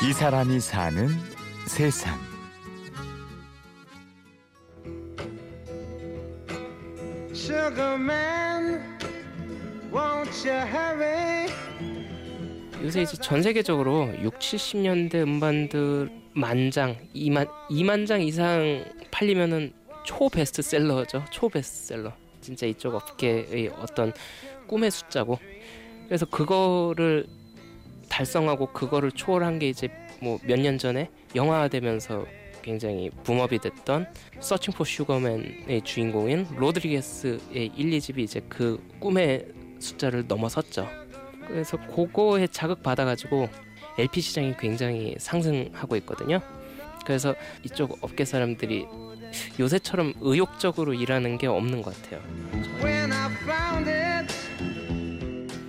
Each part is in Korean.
이 사람이 사는 세상. 요새 이제 전 세계적으로 60~70년대 음반들 만장, 2만 장 이상 팔리면은 초베스트셀러죠. 초베스트셀러. 진짜 이쪽 업계의 어떤 꿈의 숫자고. 그래서 그거를 달성하고 그거를 초월한 게 이제 뭐 몇 년 전에 영화화되면서 굉장히 붐업이 됐던 서칭 포 슈거맨의 주인공인 로드리게스의 1, 2집이 이제 그 꿈의 숫자를 넘어섰죠. 그래서 그거에 자극받아가지고 LP 시장이 굉장히 상승하고 있거든요. 그래서 이쪽 업계 사람들이 요새처럼 의욕적으로 일하는 게 없는 것 같아요.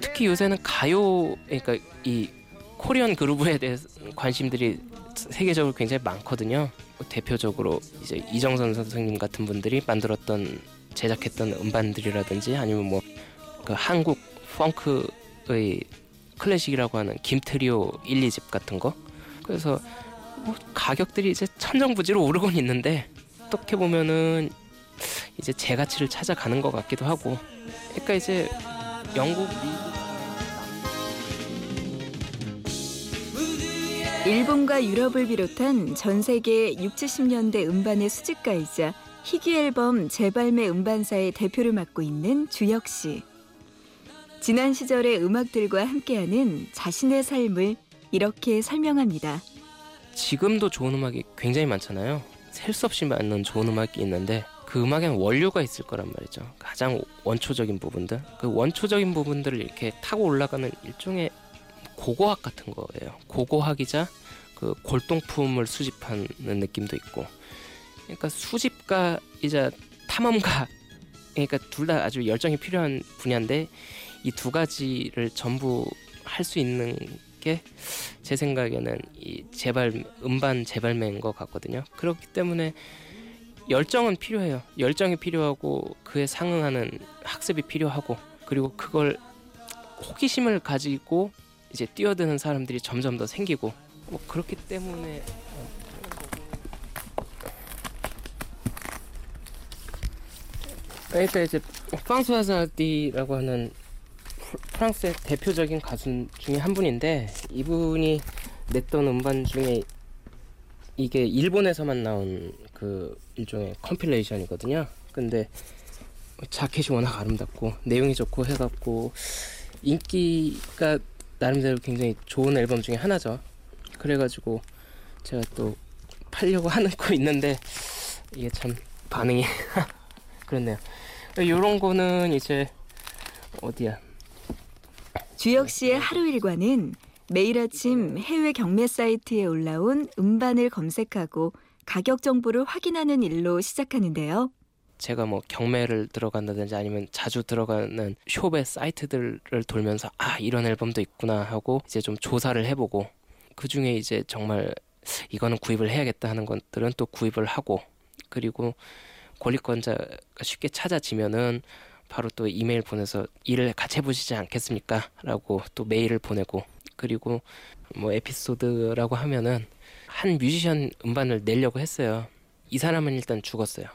특히 요새는 가요, 그러니까 이 코리안 그루브에 대해서 관심들이 세계적으로 굉장히 많거든요. 대표적으로 이제 이정선 선생님 같은 분들이 만들었던, 제작했던 음반들이라든지, 아니면 뭐 그 한국 펑크의 클래식이라고 하는 김트리오 1, 2집 같은 거. 그래서 뭐 가격들이 이제 천정부지로 오르곤 있는데, 어떻게 보면은 이제 제 가치를 찾아가는 것 같기도 하고. 그러니까 이제 영국, 일본과 유럽을 비롯한 전 세계 60~70년대 음반의 수집가이자 희귀 앨범 재발매 음반사의 대표를 맡고 있는 주혁 씨. 지난 시절의 음악들과 함께하는 자신의 삶을 이렇게 설명합니다. 지금도 좋은 음악이 굉장히 많잖아요. 셀 수 없이 많은 좋은 음악이 있는데, 그 음악엔 원료가 있을 거란 말이죠. 가장 원초적인 부분들, 그 원초적인 부분들을 이렇게 타고 올라가는 일종의 고고학 같은 거예요. 고고학이자 그 골동품을 수집하는 느낌도 있고. 그러니까 수집가이자 탐험가, 그러니까 둘 다 아주 열정이 필요한 분야인데, 이 두 가지를 전부 할 수 있는 게 제 생각에는 이 음반 재발매인 것 같거든요. 그렇기 때문에 열정은 필요해요. 열정이 필요하고 그에 상응하는 학습이 필요하고, 그리고 그걸 호기심을 가지고 이제 뛰어드는 사람들이 점점 더 생기고, 뭐 그렇기 때문에. 일단 이제 팡수아사디라고 하는 프랑스의 대표적인 가수 중에 한 분인데, 이분이 냈던 음반 중에 이게 일본에서만 나온 그 일종의 컴필레이션이거든요. 근데 자켓이 워낙 아름답고 내용이 좋고 해갖고 인기가 나름대로 굉장히 좋은 앨범 중에 하나죠. 그래가지고 제가 또 팔려고 하는 거 있는데, 이게 참 반응이 그렇네요. 요런 거는 이제 어디야? 주혁 씨의 하루 일과는 매일 아침 해외 경매 사이트에 올라온 음반을 검색하고 가격 정보를 확인하는 일로 시작하는데요. 제가 뭐 경매를 들어간다든지 아니면 자주 들어가는 숍의 사이트들을 돌면서 이런 앨범도 있구나 하고 이제 좀 조사를 해보고, 그중에 이제 정말 이거는 구입을 해야겠다 하는 것들은 또 구입을 하고, 그리고 권리권자가 쉽게 찾아지면은 바로 또 이메일 보내서 일을 같이 해보시지 않겠습니까? 라고 또 메일을 보내고. 그리고 뭐 에피소드라고 하면은, 한 뮤지션 음반을 내려고 했어요. 이 사람은 일단 죽었어요.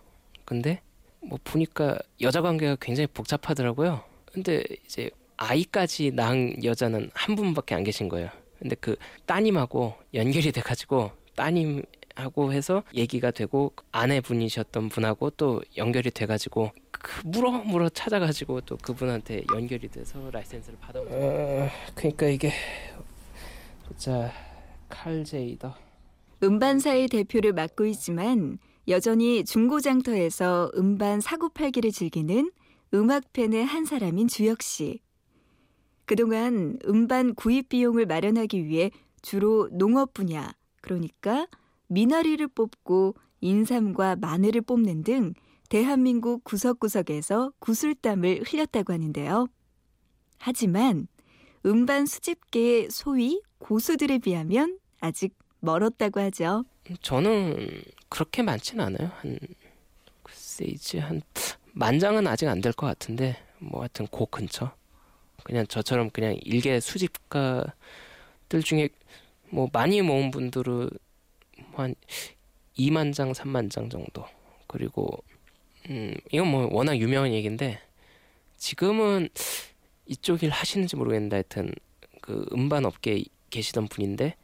근데 뭐 보니까 여자 관계가 굉장히 복잡하더라고요. 근데 이제 아이까지 낳은 여자는 한 분밖에 안 계신 거예요. 근데 그 따님하고 연결이 돼가지고 따님하고 해서 얘기가 되고, 아내분이셨던 분하고 또 연결이 돼가지고 그 물어 찾아가지고 또 그분한테 연결이 돼서 라이센스를 받아온 거예요. 그러니까 이게 진짜 칼제이다. 음반사의 대표를 맡고 있지만 여전히 중고장터에서 음반 사고팔기를 즐기는 음악팬의 한 사람인 주혁 씨. 그동안 음반 구입 비용을 마련하기 위해 주로 농업 분야, 그러니까 미나리를 뽑고 인삼과 마늘을 뽑는 등 대한민국 구석구석에서 구슬땀을 흘렸다고 하는데요. 하지만 음반 수집계의 소위 고수들에 비하면 아직 멀었다고 하죠. 저는 그렇게 많진 않아요. 글쎄 이제 한 만장은 아직 안 될 것 같은데, 뭐 하여튼 그 근처. 그냥 저처럼 그냥 일개 수집가들 중에 뭐 많이 모은 분들은 한 2만 장, 3만 장 정도. 그리고 이건 뭐 워낙 유명한 얘기인데 지금은 이쪽 일 하시는지 모르겠는데 하여튼 그 음반 업계에 계시던 분인데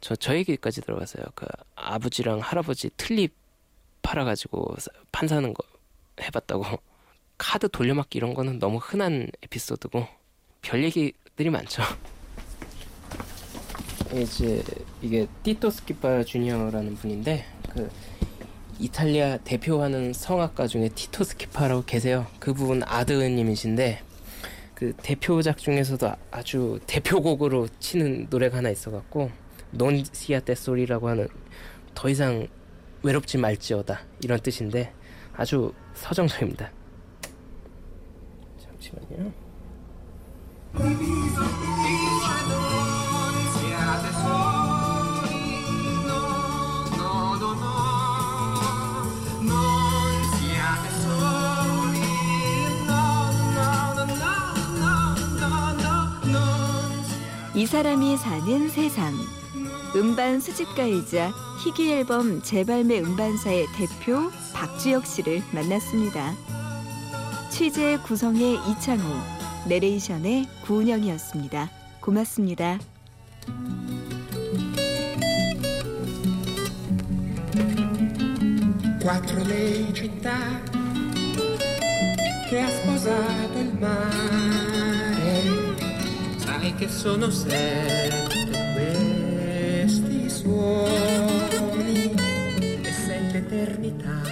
저에게까지 들어갔어요. 그 아버지랑 할아버지 틀립 팔아가지고 판 사는 거 해봤다고. 카드 돌려막기 이런 거는 너무 흔한 에피소드고 별 얘기들이 많죠. 이제 이게 티토 스키파 주니어라는 분인데 그 이탈리아 대표하는 성악가 중에 티토 스키파라고 계세요. 그분 아드님이신데 그 대표작 중에서도 아주 대표곡으로 치는 노래가 하나 있어갖고 Non siate soli라고 하는 더 이상 외롭지 말지어다 이런 뜻인데 아주 서정적입니다. 잠시만요. 이 사람이 사는 세상. 음반 수집가이자 희귀 앨범 재발매 음반사의 대표 박주혁 씨를 만났습니다. 취재 구성의 이창호, 내레이션의 구은영이었습니다. 고맙습니다. Suoni e se l'eternità